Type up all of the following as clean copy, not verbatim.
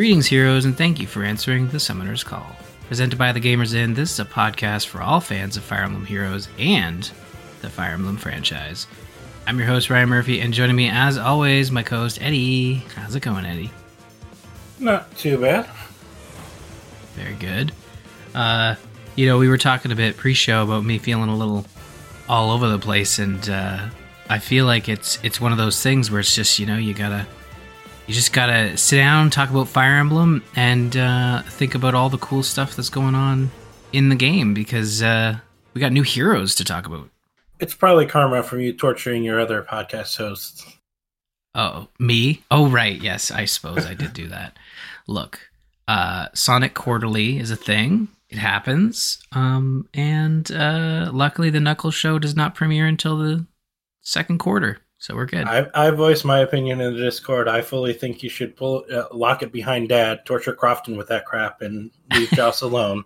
Greetings, heroes, and thank you for answering the Summoner's Call. Presented by The Gamers Inn, this is a podcast for all fans of Fire Emblem Heroes and the Fire Emblem franchise. I'm your host, Ryan Murphy, and joining me, as always, my co-host, Eddie. How's it going, Eddie? Not too bad. Very good. We were talking a bit pre-show about me feeling a little all over the place, and I feel like it's one of those things where it's just, you just gotta sit down, talk about Fire Emblem, and think about all the cool stuff that's going on in the game, because we got new heroes to talk about. It's probably karma from you torturing your other podcast hosts. Oh, me? Oh, right. Yes, I suppose I did do that. Look, Sonic Quarterly is a thing. It happens. And luckily, the Knuckles show does not premiere until the second quarter. So we're good. I voiced my opinion in the Discord. I fully think you should lock it behind Dad, torture Crofton with that crap, and leave Joss alone.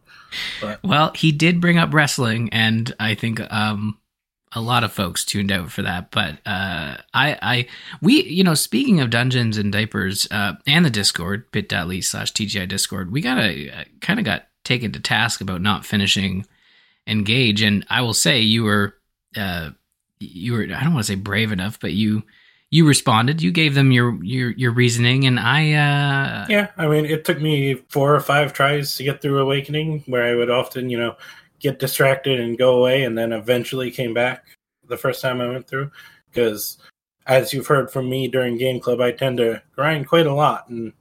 But. Well, he did bring up wrestling, and I think a lot of folks tuned out for that. But we speaking of Dungeons and Diapers and the Discord, bit.ly/TGI Discord, we kind of got taken to task about not finishing Engage, and I will say you were. I don't want to say brave enough, but you responded. You gave them your reasoning, and it took me 4 or 5 tries to get through Awakening, where I would often, get distracted and go away, and then eventually came back the first time I went through. Because, as you've heard from me during Game Club, I tend to grind quite a lot, and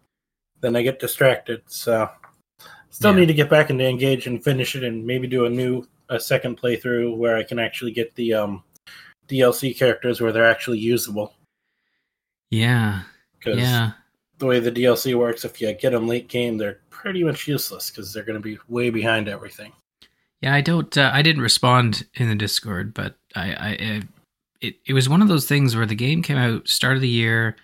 then I get distracted. So, need to get back into Engage and finish it, and maybe do a second playthrough where I can actually get the DLC characters where they're actually usable. Yeah. Because the way the DLC works, if you get them late game, they're pretty much useless because they're going to be way behind everything. Yeah, I didn't respond in the Discord, but it was one of those things where the game came out start of the year.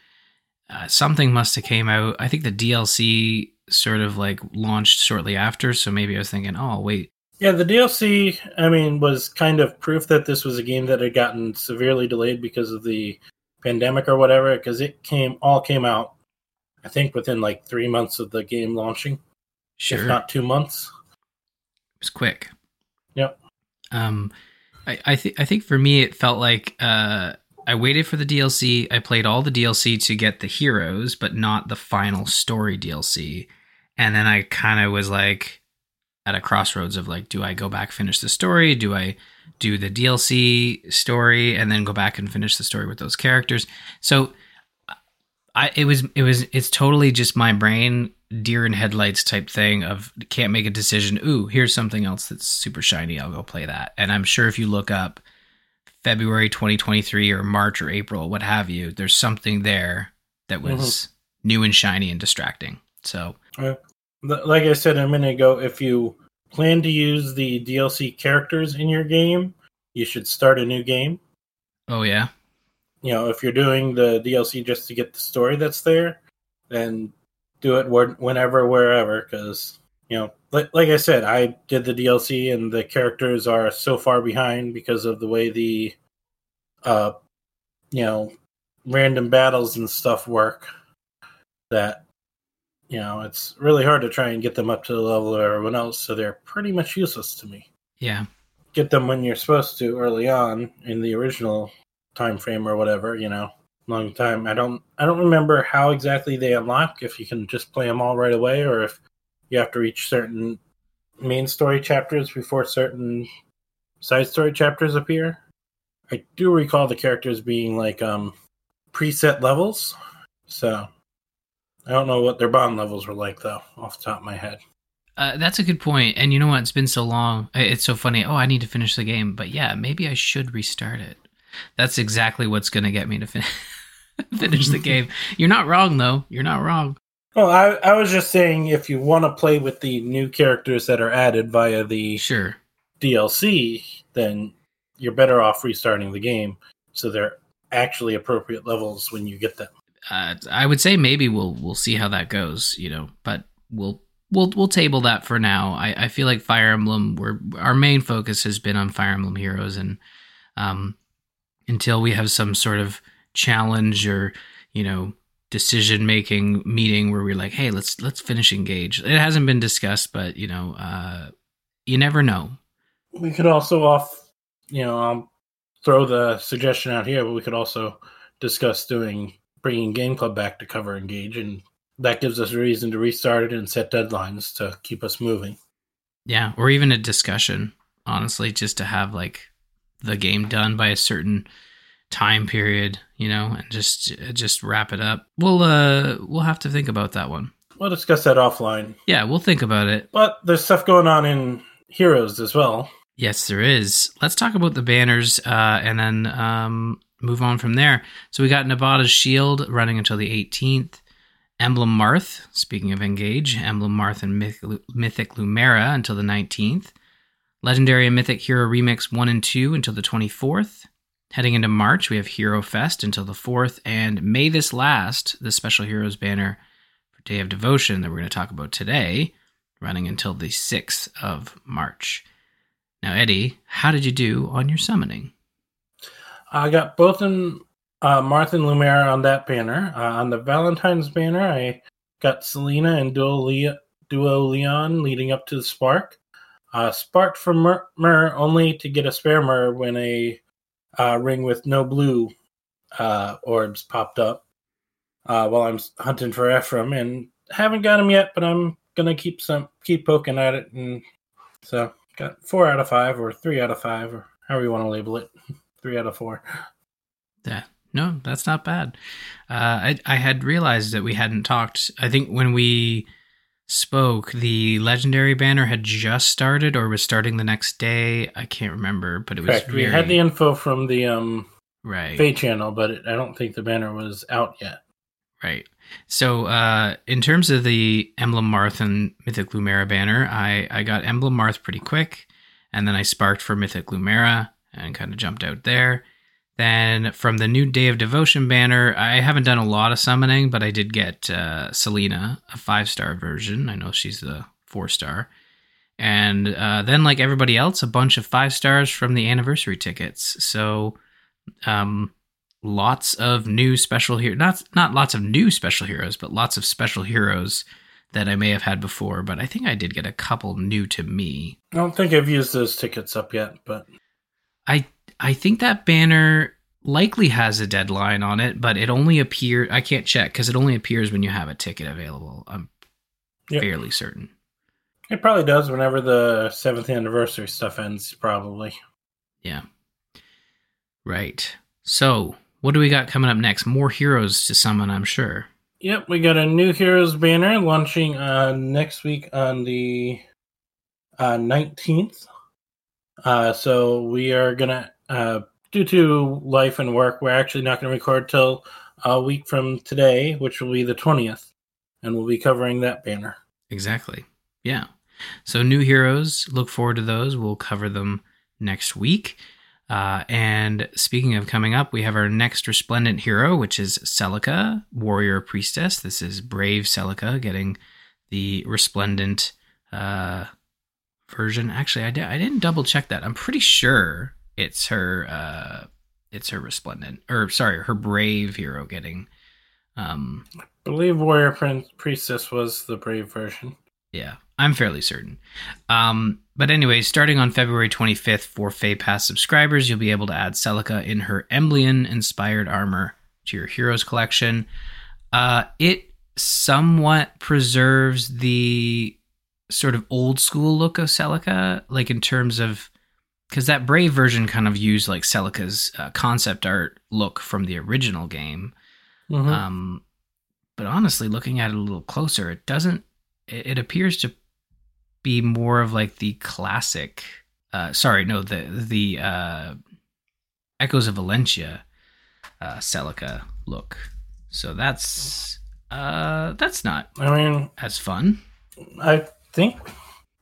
Something must have came out. I think the DLC sort of like launched shortly after, so maybe I was thinking, oh, I'll wait. Yeah, the DLC, was kind of proof that this was a game that had gotten severely delayed because of the pandemic or whatever, because it came out, I think, within like 3 months of the game launching. Sure. If not 2 months. It was quick. Yep. I think for me it felt like I waited for the DLC, I played all the DLC to get the heroes, but not the final story DLC. And then I kind of was like, at a crossroads of like, do I go back, finish the story? Do I do the DLC story and then go back and finish the story with those characters? So it's totally just my brain, deer in headlights type thing of can't make a decision. Ooh, here's something else that's super shiny. I'll go play that. And I'm sure if you look up February 2023 or March or April, what have you, there's something there that was new and shiny and distracting. So... Like I said a minute ago, if you plan to use the DLC characters in your game, you should start a new game. Oh, yeah? If you're doing the DLC just to get the story that's there, then do it whenever, wherever, because, like I said, I did the DLC and the characters are so far behind because of the way the, random battles and stuff work that... it's really hard to try and get them up to the level of everyone else, so they're pretty much useless to me. Yeah. Get them when you're supposed to early on in the original time frame or whatever, long time. I don't remember how exactly they unlock, if you can just play them all right away or if you have to reach certain main story chapters before certain side story chapters appear. I do recall the characters being like preset levels, so... I don't know what their bond levels were like, though, off the top of my head. That's a good point. And you know what? It's been so long. It's so funny. Oh, I need to finish the game. But yeah, maybe I should restart it. That's exactly what's going to get me to finish the game. You're not wrong, though. You're not wrong. Well, I was just saying if you want to play with the new characters that are added via the DLC, then you're better off restarting the game so they're actually appropriate levels when you get them. I would say maybe we'll see how that goes, but we'll table that for now. I feel like Fire Emblem, our main focus has been on Fire Emblem Heroes, and until we have some sort of challenge or decision-making meeting where we're like, hey, let's finish Engage. It hasn't been discussed, but, you know, you never know. We could also throw the suggestion out here, but we could also discuss bringing Game Club back to cover Engage, and that gives us a reason to restart it and set deadlines to keep us moving. Yeah, or even a discussion, honestly, just to have, like, the game done by a certain time period, you know, and just wrap it up. We'll have to think about that one. We'll discuss that offline. Yeah, we'll think about it. But there's stuff going on in Heroes as well. Yes, there is. Let's talk about the banners and then move on from there. So we got Nabata's Shield running until the 18th. Emblem Marth, speaking of Engage, Emblem Marth and Mythic Lumera until the 19th. Legendary and Mythic Hero Remix 1 and 2 until the 24th. Heading into March, we have Hero Fest until the 4th, and May This Last, the Special Heroes banner for Day of Devotion that we're going to talk about today, running until the 6th of March. Now, Eddie, how did you do on your summoning? I got both in Marth and Lumera on that banner. On the Valentine's banner, I got Selena and Duo Lyon leading up to the Spark. Sparked for Myrrh only to get a spare Myrrh when a ring with no blue orbs popped up while I'm hunting for Ephraim, and haven't got him yet, but I'm gonna keep poking at it, and so got 4 out of 5 or 3 out of 5 or however you want to label it. 3 out of 4. Yeah, no, that's not bad. I had realized that we hadn't talked. I think when we spoke, the legendary banner had just started or was starting the next day. I can't remember, but it was correct. We had the info from the Fae channel, but I don't think the banner was out yet. Right. So in terms of the Emblem Marth and Mythic Lumera banner, I got Emblem Marth pretty quick, and then I sparked for Mythic Lumera and kind of jumped out there. Then from the new Day of Devotion banner, I haven't done a lot of summoning, but I did get Selena, a 5-star version. I know she's the 4-star. And then, like everybody else, a bunch of 5 stars from the anniversary tickets. So lots of new special heroes. Not lots of new special heroes, but lots of special heroes that I may have had before. But I think I did get a couple new to me. I don't think I've used those tickets up yet, but I think that banner likely has a deadline on it, but it only appears... I can't check, because it only appears when you have a ticket available. I'm fairly certain. It probably does whenever the 7th anniversary stuff ends, probably. Yeah. Right. So, what do we got coming up next? More heroes to summon, I'm sure. Yep, we got a new heroes banner launching next week on the 19th. So, we are going to... due to life and work, we're actually not going to record till a week from today, which will be the 20th, and we'll be covering that banner. Exactly. Yeah. So new heroes, look forward to those. We'll cover them next week. And speaking of coming up, we have our next Resplendent Hero, which is Celica, Warrior Priestess. This is Brave Celica getting the Resplendent version. Actually, I didn't double check that. I'm pretty sure... It's her Resplendent, her Brave hero getting. I believe Warrior Priestess was the Brave version. Yeah, I'm fairly certain. But anyway, starting on February 25th for Fae Pass subscribers, you'll be able to add Celica in her Emblion-inspired armor to your Heroes collection. It somewhat preserves the sort of old-school look of Celica, like in terms of... Because that Brave version kind of used like Celica's concept art look from the original game. Mm-hmm. But honestly, looking at it a little closer, it appears to be more of like the classic, the Echoes of Valentia Celica look. So that's not as fun. I think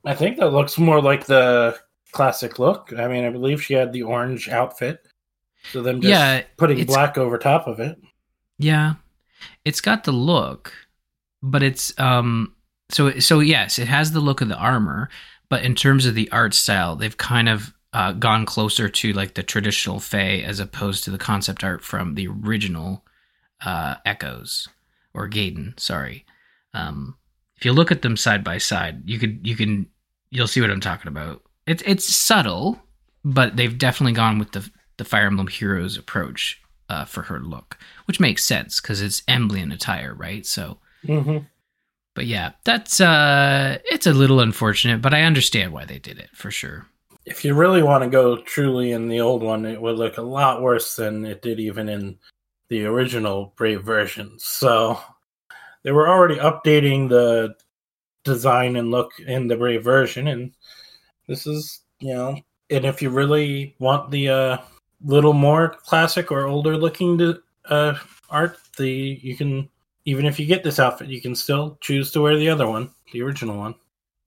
that looks more like the classic look. I mean, I believe she had the orange outfit, so them just putting black over top of it. Yeah, it's got the look, but it's so yes, it has the look of the armor, but in terms of the art style, they've kind of gone closer to like the traditional Fae as opposed to the concept art from the original Echoes. or Gaiden, sorry. If you look at them side by side, you'll see what I'm talking about. It's subtle, but they've definitely gone with the Fire Emblem Heroes approach for her look, which makes sense because it's Emblian attire, right? So, mm-hmm. But yeah, that's it's a little unfortunate, but I understand why they did it for sure. If you really want to go truly in the old one, it would look a lot worse than it did even in the original Brave version. So they were already updating the design and look in the Brave version, and this is, you know, and if you really want the little more classic or older looking art, you can, even if you get this outfit, you can still choose to wear the other one, the original one.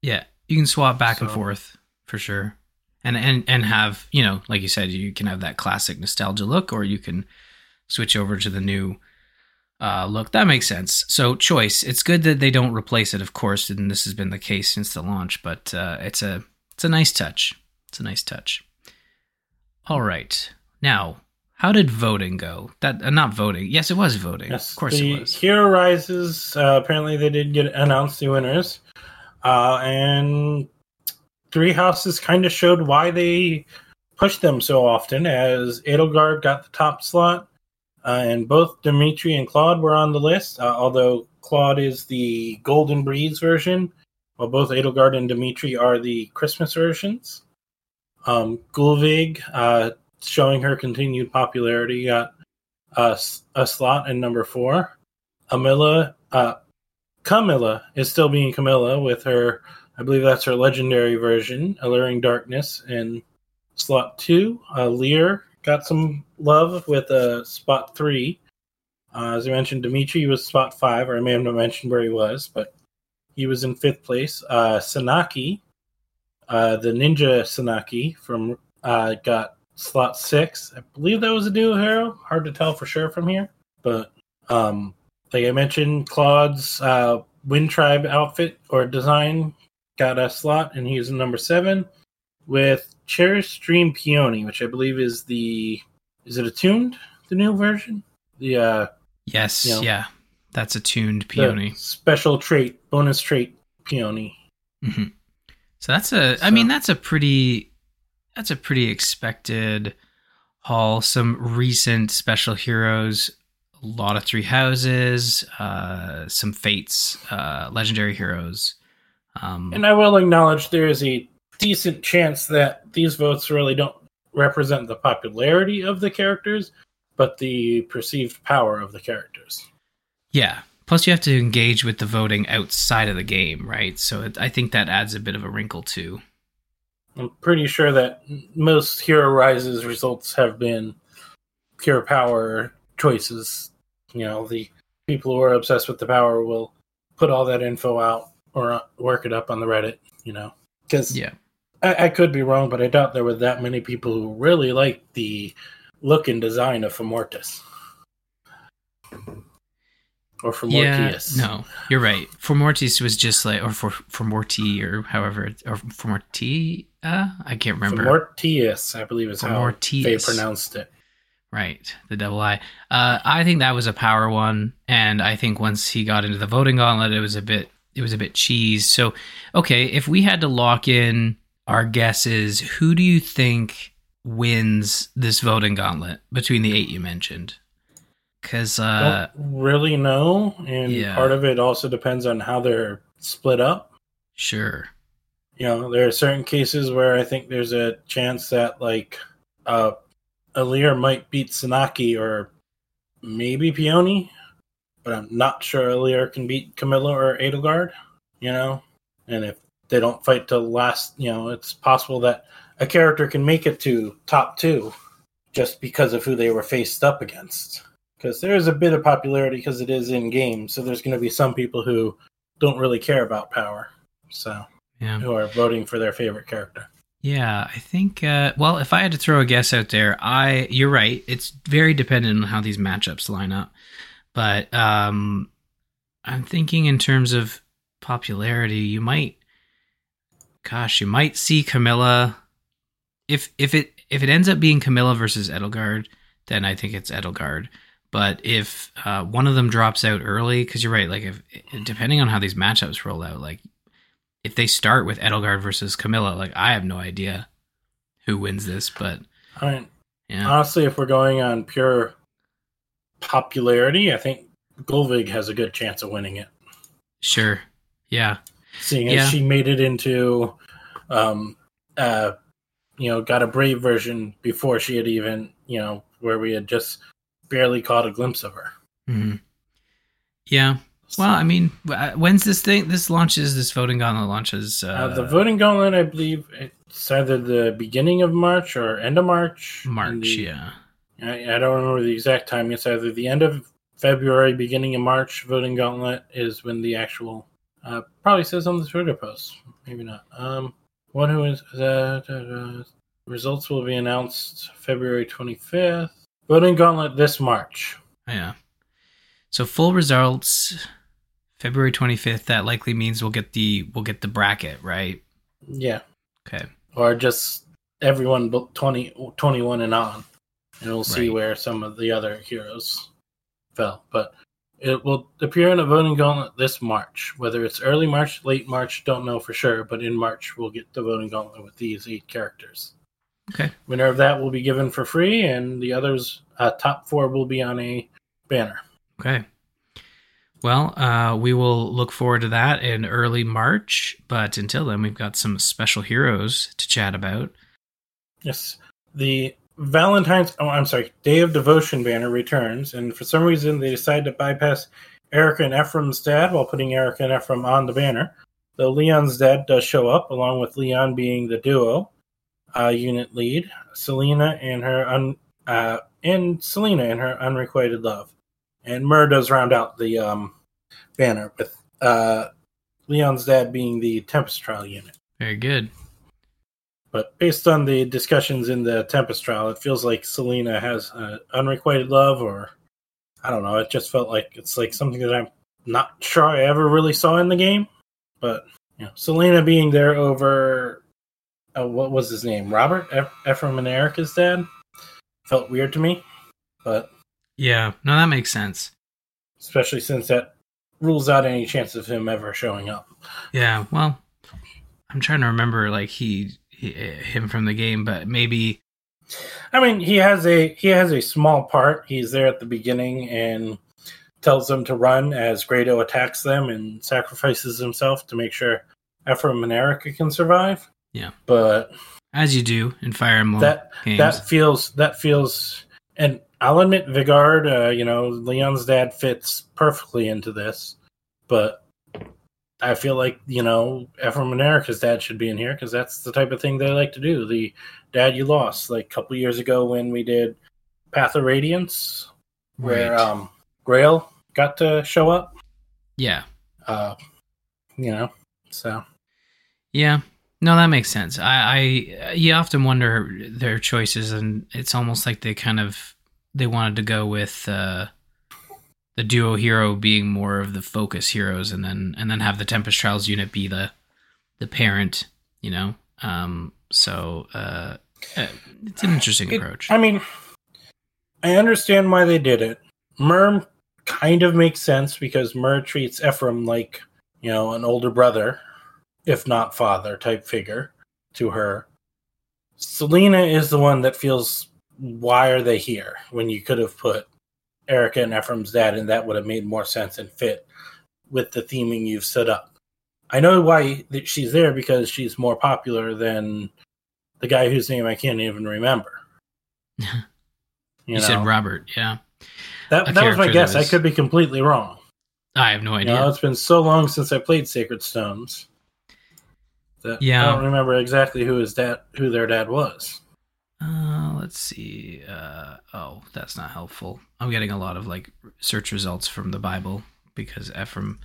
Yeah, you can swap back and forth for sure, and have, you know, like you said, you can have that classic nostalgia look, or you can switch over to the new. Look, that makes sense. So choice. It's good that they don't replace it, of course, and this has been the case since the launch, but it's a nice touch. It's a nice touch. All right. Now, how did voting go? That not voting. Yes, it was voting. Yes, of course it was. Hero Rises, apparently they did get announced the winners. And Three Houses kind of showed why they pushed them so often, as Edelgard got the top slot. And both Dimitri and Claude were on the list, although Claude is the Golden Breeze version, while both Edelgard and Dimitri are the Christmas versions. Gullveig, showing her continued popularity, got a slot in number 4. Camilla is still being Camilla with her, I believe that's her legendary version, Alluring Darkness, in slot 2. Lear got some love with spot 3. As I mentioned, Dimitri was spot 5, or I may have not mentioned where he was, but he was in 5th place. Sanaki, the ninja Sanaki from got slot 6. I believe that was a duo hero. Hard to tell for sure from here, but like I mentioned, Claude's Wind Tribe outfit or design got a slot, and he's in number 7 with Cherished Dream Peony, which I believe is is it attuned, the new version? Yes, you know, yeah. That's attuned Peony. Special trait, bonus trait Peony. Mm-hmm. So that's a pretty expected haul. Some recent special heroes, a lot of Three Houses, some Fates, legendary heroes. And I will acknowledge there is a decent chance that these votes really don't represent the popularity of the characters, but the perceived power of the characters. Yeah. Plus you have to engage with the voting outside of the game, right? So I think that adds a bit of a wrinkle too. I'm pretty sure that most Hero Rises results have been pure power choices. You know, the people who are obsessed with the power will put all that info out or work it up on the Reddit, you know, because yeah. I could be wrong, but I doubt there were that many people who really liked the look and design of Fomortiis. Or Fomortiis. Yeah, no, you're right. Fomortiis was just like, or Fomorti, or however, or Fomorti? I can't remember. Fomortiis, I believe is how they pronounced it. Right, the double I. I think that was a power one, and I think once he got into the voting gauntlet, it was a bit cheese. So, okay, if we had to lock in our guess is, who do you think wins this voting gauntlet between the 8 you mentioned? Because don't really know, and yeah. Part of it also depends on how they're split up. Sure, you know, there are certain cases where I think there's a chance that like Alir might beat Sanaki or maybe Peony, but I'm not sure Alir can beat Camilla or Edelgard. You know, and if they don't fight to last, you know, it's possible that a character can make it to top 2 just because of who they were faced up against. Because there is a bit of popularity because it is in-game, so there's going to be some people who don't really care about power, so yeah. Who are voting for their favorite character. Yeah, I think, well, if I had to throw a guess out there, you're right, it's very dependent on how these matchups line up, but I'm thinking in terms of popularity, you might see Camilla. If it ends up being Camilla versus Edelgard, then I think it's Edelgard. But if one of them drops out early, because you're right, like if depending on how these matchups roll out, like if they start with Edelgard versus Camilla, like I have no idea who wins this. But I mean, yeah. Honestly, if we're going on pure popularity, I think Gullveig has a good chance of winning it. Sure. Yeah. Seeing as she made it into, got a Brave version before she had even, where we had just barely caught a glimpse of her. Mm-hmm. Yeah. Well, I mean, when's this thing? This Voting Gauntlet launches. The Voting Gauntlet, I believe, it's either the beginning of March or end of March. I don't remember the exact time. It's either the end of February, beginning of March. Voting Gauntlet is when the actual. Probably says on the Twitter post. Maybe not. One who is results will be announced February 25th. Voting Gauntlet this March. Yeah. So full results February 25th. That likely means we'll get the bracket, right? Yeah. Okay. Or just everyone 21 and on, and we'll see where some of the other heroes fell. But it will appear in a Voting Gauntlet this March. Whether it's early March, late March, don't know for sure. But in March, we'll get the Voting Gauntlet with these 8 characters. Okay. Winner of that will be given for free, and the others, top 4, will be on a banner. Okay. Well, we will look forward to that in early March. But until then, we've got some special heroes to chat about. Yes. The Day of Devotion banner returns, and for some reason they decide to bypass Eirika and Ephraim's dad while putting Eirika and Ephraim on the banner. Though Leon's dad does show up, along with Lyon being the duo unit lead, Selena and her unrequited love, and Myrrh does round out the banner with Leon's dad being the Tempest Trial unit. Very good. But based on the discussions in the Tempest Trial, it feels like Selena has unrequited love, or I don't know. It just felt like it's like something that I'm not sure I ever really saw in the game. But Selena being there over what was his name, Robert, Ephraim and Erica's dad, felt weird to me. But yeah, no, that makes sense. Especially since that rules out any chance of him ever showing up. Yeah, well, I'm trying to remember him from the game, but maybe he has a small part. He's there at the beginning and tells them to run as Grado attacks them and sacrifices himself to make sure Ephraim and Eirika can survive. Yeah, but as you do in Fire Emblem, that feels, and I'll admit Vigard, Leon's dad, fits perfectly into this, but I feel like, Ephraim and Erica's dad should be in here because that's the type of thing they like to do. The dad you lost, like a couple years ago when we did Path of Radiance, where Grail got to show up. Yeah. So. Yeah. No, that makes sense. You often wonder their choices, and it's almost like they wanted to go with the duo hero being more of the focus heroes, and then have the Tempest Trials unit be the parent, So it's an interesting approach. I mean, I understand why they did it. Myrrh kind of makes sense because Myrrh treats Ephraim like, an older brother, if not father type figure to her. Selena is the one that feels, why are they here? When you could have put Eirika and Ephraim's dad, and that would have made more sense and fit with the theming you've set up. I know why she's there, because she's more popular than the guy whose name I can't even remember. You said Robert, yeah. That was my guess. I could be completely wrong. I have no idea. It's been so long since I played Sacred Stones that I don't remember exactly who their dad was. Let's see. That's not helpful. I'm getting a lot of search results from the Bible because Ephraim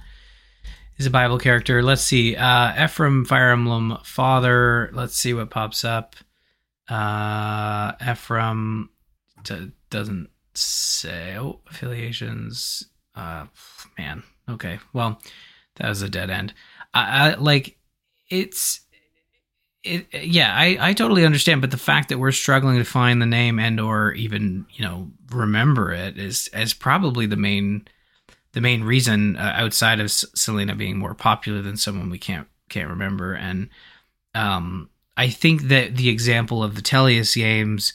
is a Bible character. Let's see. Ephraim, Fire Emblem father. Let's see what pops up. Ephraim doesn't say affiliations. Man. Okay. Well, that was a dead end. I like it's. I totally understand, but the fact that we're struggling to find the name and or even, you know, remember it is probably the main reason, outside of Selena being more popular than someone we can't remember. And I think that the example of the Tellius games,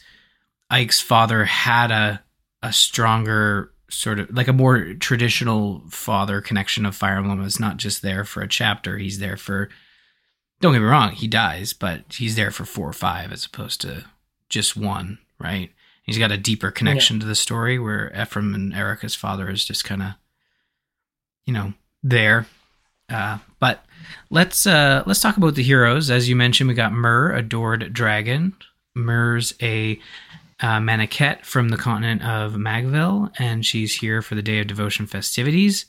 Ike's father had a stronger sort of like a more traditional father connection of Fire Emblem. Is not just there for a chapter. He's there for, don't get me wrong, he dies, but he's there for 4 or 5 as opposed to just 1, right? He's got a deeper connection to the story, where Ephraim and Eirika's father is just kind of, you know, there. But let's talk about the heroes. As you mentioned, we got Myrrh, Adored Dragon. Myrrh's a Maniket from the continent of Magvel, and she's here for the Day of Devotion festivities.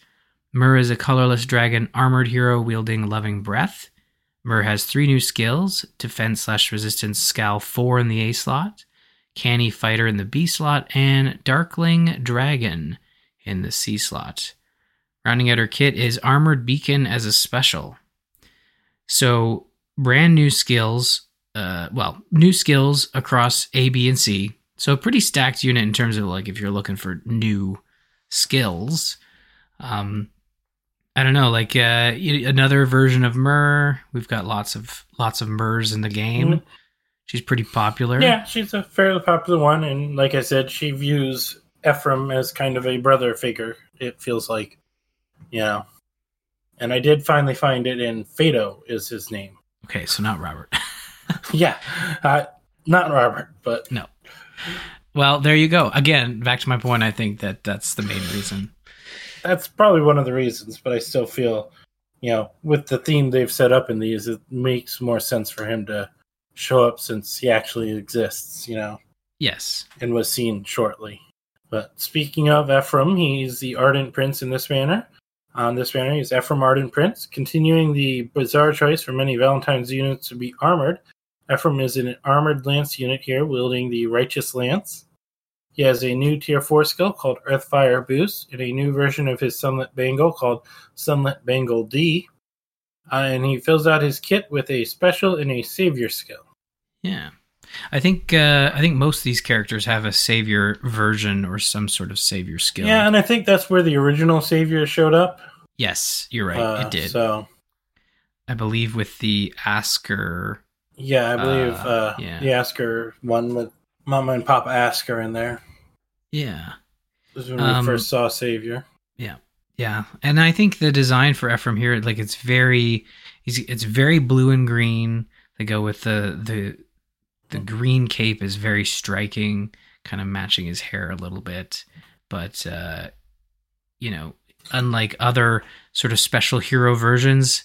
Myrrh is a colorless dragon armored hero wielding Loving Breath. Myrrh has 3 new skills: Defense/Resistance Scowl 4 in the A slot, Canny Fighter in the B slot, and Darkling Dragon in the C slot. Rounding out her kit is Armored Beacon as a special. So, brand new skills, new skills across A, B, and C. So a pretty stacked unit in terms of, like, if you're looking for new skills. I don't know, like another version of Myrrh. We've got lots of Myrrhs in the game. Mm-hmm. She's pretty popular. Yeah, she's a fairly popular one. And like I said, she views Ephraim as kind of a brother figure, it feels like. Yeah. And I did finally find it in Fado is his name. Okay, so not Robert. Yeah. Not Robert, but... No. Well, there you go. Again, back to my point, I think that's the main reason. That's probably one of the reasons, but I still feel, you know, with the theme they've set up in these, it makes more sense for him to show up since he actually exists, you know? Yes. And was seen shortly. But speaking of Ephraim, he's the Ardent Prince in this banner. On this banner, he's Ephraim Ardent Prince. Continuing the bizarre choice for many Valentine's units to be armored, Ephraim is in an armored lance unit here, wielding the Righteous Lance. He has a new Tier 4 skill called Earthfire Boost, and a new version of his Sunlit Bangle called Sunlit Bangle D. And he fills out his kit with a special and a Savior skill. Yeah. I think most of these characters have a Savior version or some sort of Savior skill. Yeah, and I think that's where the original Savior showed up. Yes, you're right. It did. So, I believe with the Asker... Yeah, I believe the Asker one with Mama and Papa Asker in there. Yeah. This is when we first saw Savior. Yeah. Yeah. And I think the design for Ephraim here, like, it's very blue and green. They go with the green cape is very striking, kind of matching his hair a little bit. But, you know, unlike other sort of special hero versions,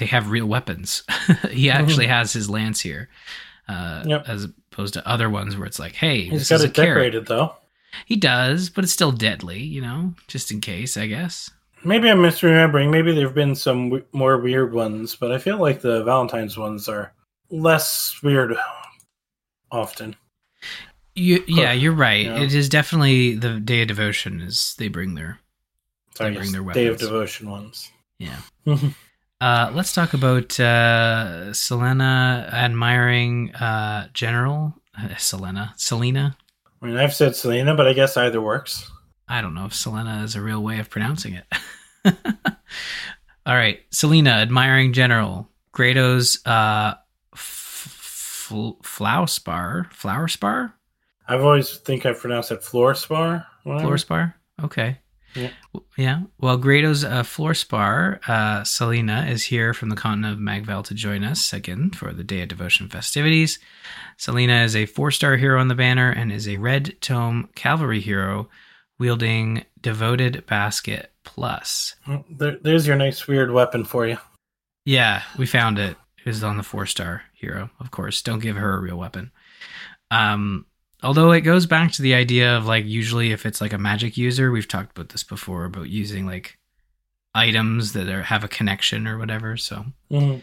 they have real weapons. He actually has his lance here, as opposed to other ones where it's like, hey, he's got it decorated though. He does, but it's still deadly, you know, just in case, I guess. Maybe I'm misremembering. Maybe there have been some more weird ones, but I feel like the Valentine's ones are less weird often. You're right. You know? It is definitely the Day of Devotion is they bring their weapons. Day of Devotion ones. Yeah. Let's talk about Selena admiring General Selena. I mean, I've said Selena, but I guess either works. I don't know if Selena is a real way of pronouncing it. All right, Selena admiring General Grado's Flowerspar. I always think I pronounce it Flowerspar. Flowerspar. Okay. Yeah. Well, Grado's Flowerspar, Selena, is here from the continent of Magvel to join us again for the Day of Devotion festivities. Selena is a 4-star hero on the banner and is a Red Tome cavalry hero wielding Devoted Basket Plus. There's your nice weird weapon for you. Yeah, we found it. It was on the 4-star hero, of course. Don't give her a real weapon. Although it goes back to the idea of, like, usually if it's like a magic user, we've talked about this before, about using like items that have a connection or whatever. So she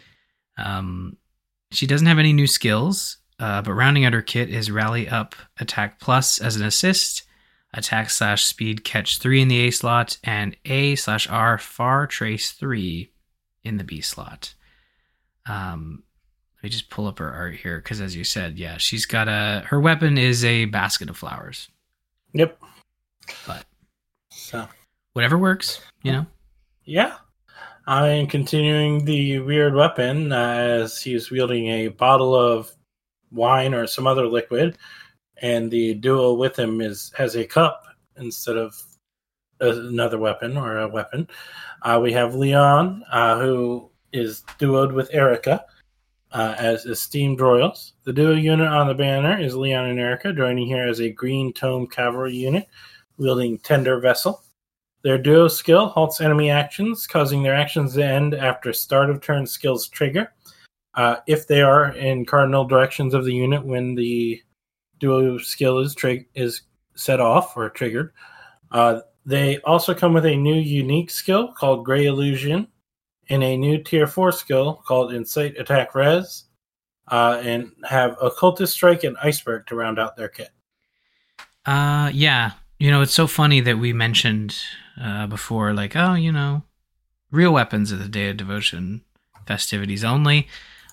doesn't have any new skills, but rounding out her kit is Rally Up Attack Plus as an assist, Attack/Speed Catch 3 in the A slot, and A/R Far Trace 3 in the B slot. Let me just pull up her art here, because as you said, yeah, she's got her weapon is a basket of flowers. Yep. But so whatever works, you know. Yeah. I mean, continuing the weird weapon, as he's wielding a bottle of wine or some other liquid, and the duo with him has a cup instead of another weapon or a weapon. We have Lyon, who is duoed with Eirika as esteemed royals. The duo unit on the banner is Lyon and Eirika, joining here as a green tome cavalry unit, wielding Tender Vessel. Their duo skill halts enemy actions, causing their actions to end after start of turn skills trigger, if they are in cardinal directions of the unit when the duo skill is set off or triggered. They also come with a new unique skill called Gray Illusion and a new Tier 4 skill called Incite Attack Res, and have Occultist Strike and Iceberg to round out their kit. Yeah. You know, it's so funny that we mentioned before, like, oh, you know, real weapons at the Day of Devotion festivities only.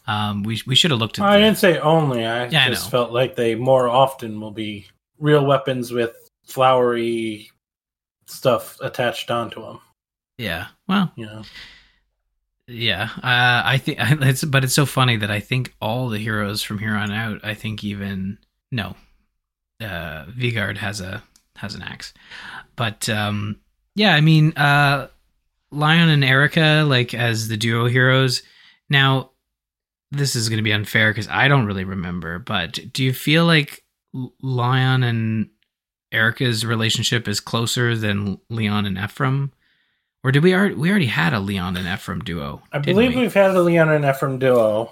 We should have looked at that. I didn't say only. I felt like they more often will be real weapons with flowery stuff attached onto them. Yeah. Well, you know. Yeah. I think but it's so funny that I think all the heroes from here on out, I think even Vigard has an axe. But yeah, I mean, Lyon and Eirika, like, as the duo heroes. Now, this is going to be unfair because I don't really remember, but do you feel like Lyon and Erika's relationship is closer than Lyon and Ephraim? Or did we already had a Lyon and Ephraim duo? I believe we've had a Lyon and Ephraim duo.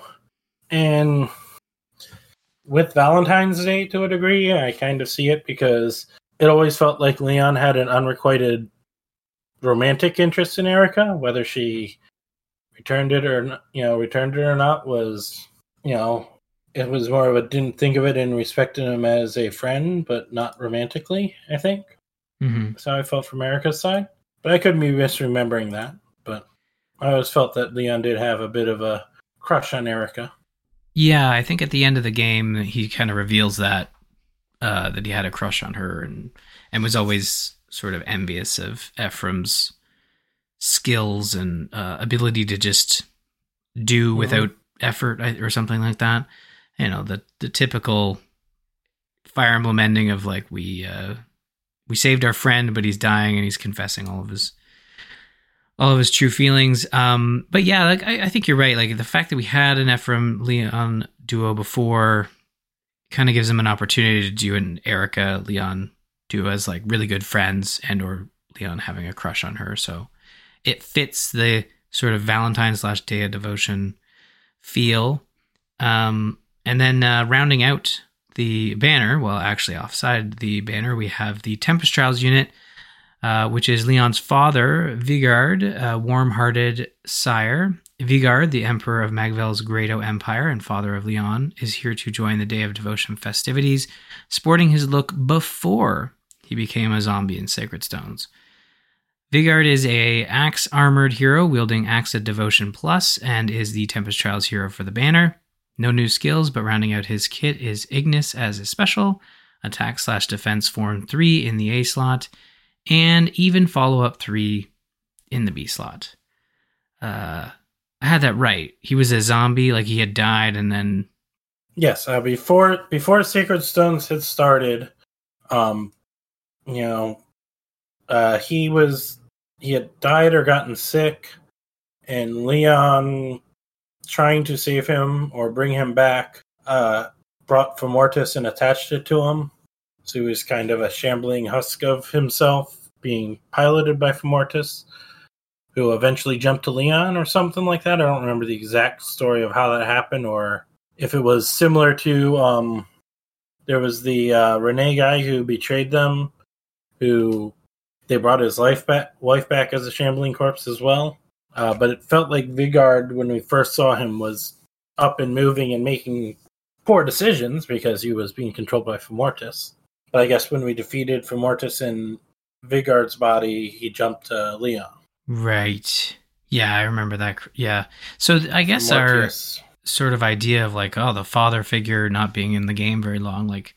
And with Valentine's Day, to a degree, I kind of see it, because it always felt like Lyon had an unrequited romantic interest in Eirika. Whether she returned it or not was, you know, it was more of a didn't think of it and respected him as a friend, but not romantically, I think. Mm-hmm. That's how I felt from Erika's side. But I could be misremembering that. But I always felt that Lyon did have a bit of a crush on Eirika. Yeah, I think at the end of the game, he kind of reveals that he had a crush on her and was always sort of envious of Ephraim's skills and ability to just do without effort or something like that. You know, the typical Fire Emblem ending of, like, we saved our friend, but he's dying and he's confessing all of his true feelings. But yeah, like I think you're right. Like, the fact that we had an Ephraim Lyon duo before kind of gives them an opportunity to do an Eirika Lyon duo as, like, really good friends, and or Lyon having a crush on her. So it fits the sort of Valentine/Day of Devotion feel. And then rounding out the banner, well, actually offside the banner, we have the Tempest Trials unit, which is Leon's father, Vigard, a warm-hearted sire. Vigard, the emperor of Magvel's Grado Empire and father of Lyon, is here to join the Day of Devotion festivities, sporting his look before he became a zombie in Sacred Stones. Vigard is a axe-armored hero wielding Axe at Devotion Plus and is the Tempest Trials hero for the banner. No new skills, but rounding out his kit is Ignis as a special, Attack/Defense Form 3 in the A slot, and Even Follow-Up 3 in the B slot. I had that right. He was a zombie, like he had died, and then... Yes, before Sacred Stones had started, he had died or gotten sick, and Lyon, trying to save him or bring him back, brought Fomortiis and attached it to him. So he was kind of a shambling husk of himself, being piloted by Fomortiis, who eventually jumped to Lyon or something like that. I don't remember the exact story of how that happened, or if it was similar to, there was the Renee guy who betrayed them, who they brought his wife back as a shambling corpse as well. But it felt like Vigard, when we first saw him, was up and moving and making poor decisions because he was being controlled by Fomortiis. But I guess when we defeated Fomortiis in Vigard's body, he jumped to Lyon. Right. Yeah, I remember that. Yeah. So I guess Fomortiis. Our sort of idea of like, oh, the father figure not being in the game very long, like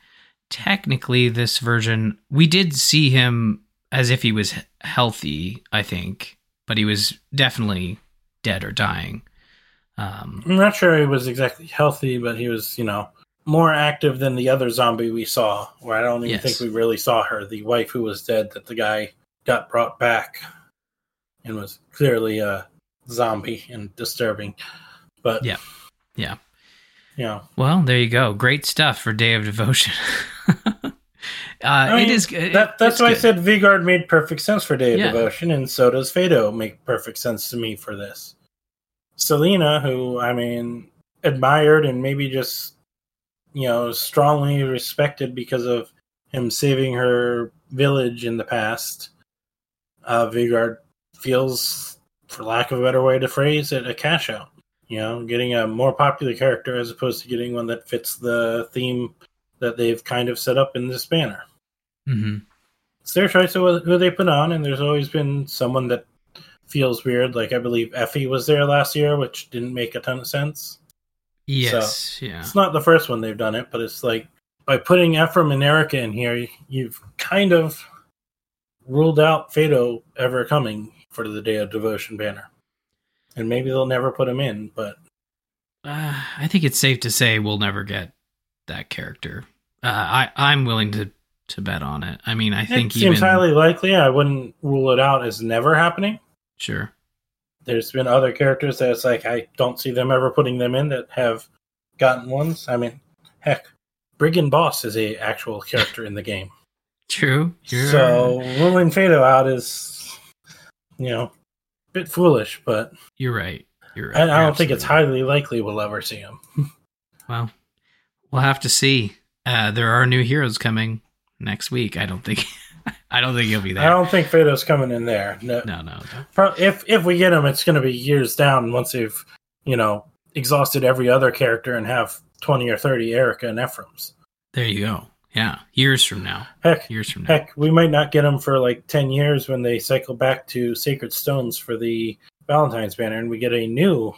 technically this version, we did see him as if he was healthy, I think, but he was definitely dead or dying. I'm not sure he was exactly healthy, but he was, you know, more active than the other zombie we saw, where I don't even think we really saw her, the wife who was dead that the guy got brought back and was clearly a zombie and disturbing. But yeah. You know. Well, there you go. Great stuff for Day of Devotion. I mean, it is good. That's why I said Vigard made perfect sense for Day of Devotion, and so does Fado make perfect sense to me for this. Selena, who, I mean, admired and maybe just, you know, strongly respected because of him saving her village in the past, Vigard feels, for lack of a better way to phrase it, a cash out. You know, getting a more popular character as opposed to getting one that fits the theme that they've kind of set up in this banner. Mm-hmm. It's their choice of who they put on, and there's always been someone that feels weird. Like, I believe Effie was there last year, which didn't make a ton of sense. Yes, so, yeah. It's not the first one they've done it, but it's like, by putting Ephraim and Eirika in here, you've kind of ruled out Fado ever coming for the Day of Devotion banner. And maybe they'll never put him in, but... I think it's safe to say we'll never get that character. I'm willing to bet on it. I mean, I think seems highly likely. I wouldn't rule it out as never happening. Sure. There's been other characters that it's like, I don't see them ever putting them in that have gotten ones. I mean, heck, Brigand Boss is a actual character in the game. True. You're... So ruling Fado out is, you know, a bit foolish, but... You're right. I don't think it's highly likely we'll ever see him. Well, we'll have to see. There are new heroes coming next week. I don't think he'll be there. I don't think Fado's coming in there. No. If we get him, it's going to be years down once they've, you know, exhausted every other character and have 20 or 30 Eirika and Ephraims. There you go. Yeah, years from now. Heck, we might not get him for like 10 years when they cycle back to Sacred Stones for the Valentine's banner, and we get a new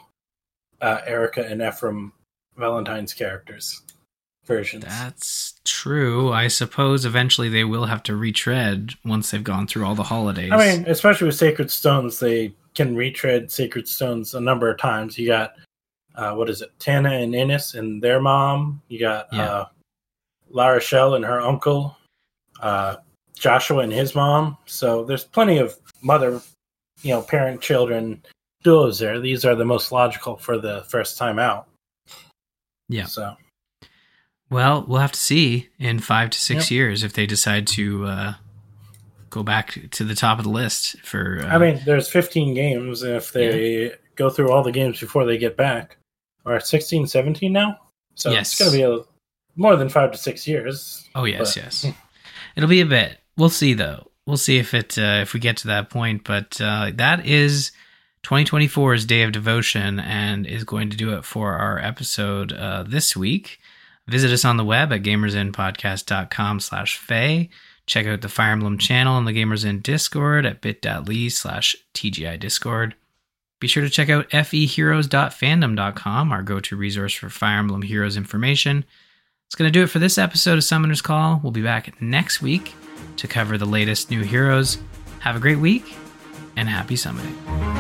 Eirika and Ephraim Valentine's characters. Versions. That's true. I suppose eventually they will have to retread once they've gone through all the holidays. I mean, especially with Sacred Stones, they can retread Sacred Stones a number of times. You got, Tana and Innes and their mom. You got La Rochelle and her uncle. Joshua and his mom. So there's plenty of mother, you know, parent-children duos there. These are the most logical for the first time out. Yeah. So... Well, we'll have to see in 5 to 6 years if they decide to go back to the top of the list. For there's 15 games. If they go through all the games before they get back, we're at 16, 17 now. So it's going to be more than 5 to 6 years. Oh, yes. It'll be a bit. We'll see, though. We'll see if it if we get to that point. But that is 2024's Day of Devotion and is going to do it for our episode this week. Visit us on the web at gamersinnpodcast.com/Faye. Check out the Fire Emblem channel on the Gamers Inn Discord at bit.ly/TGI Discord. Be sure to check out feheroes.fandom.com, our go-to resource for Fire Emblem Heroes information. It's going to do it for this episode of Summoner's Call. We'll be back next week to cover the latest new heroes. Have a great week, and happy summoning.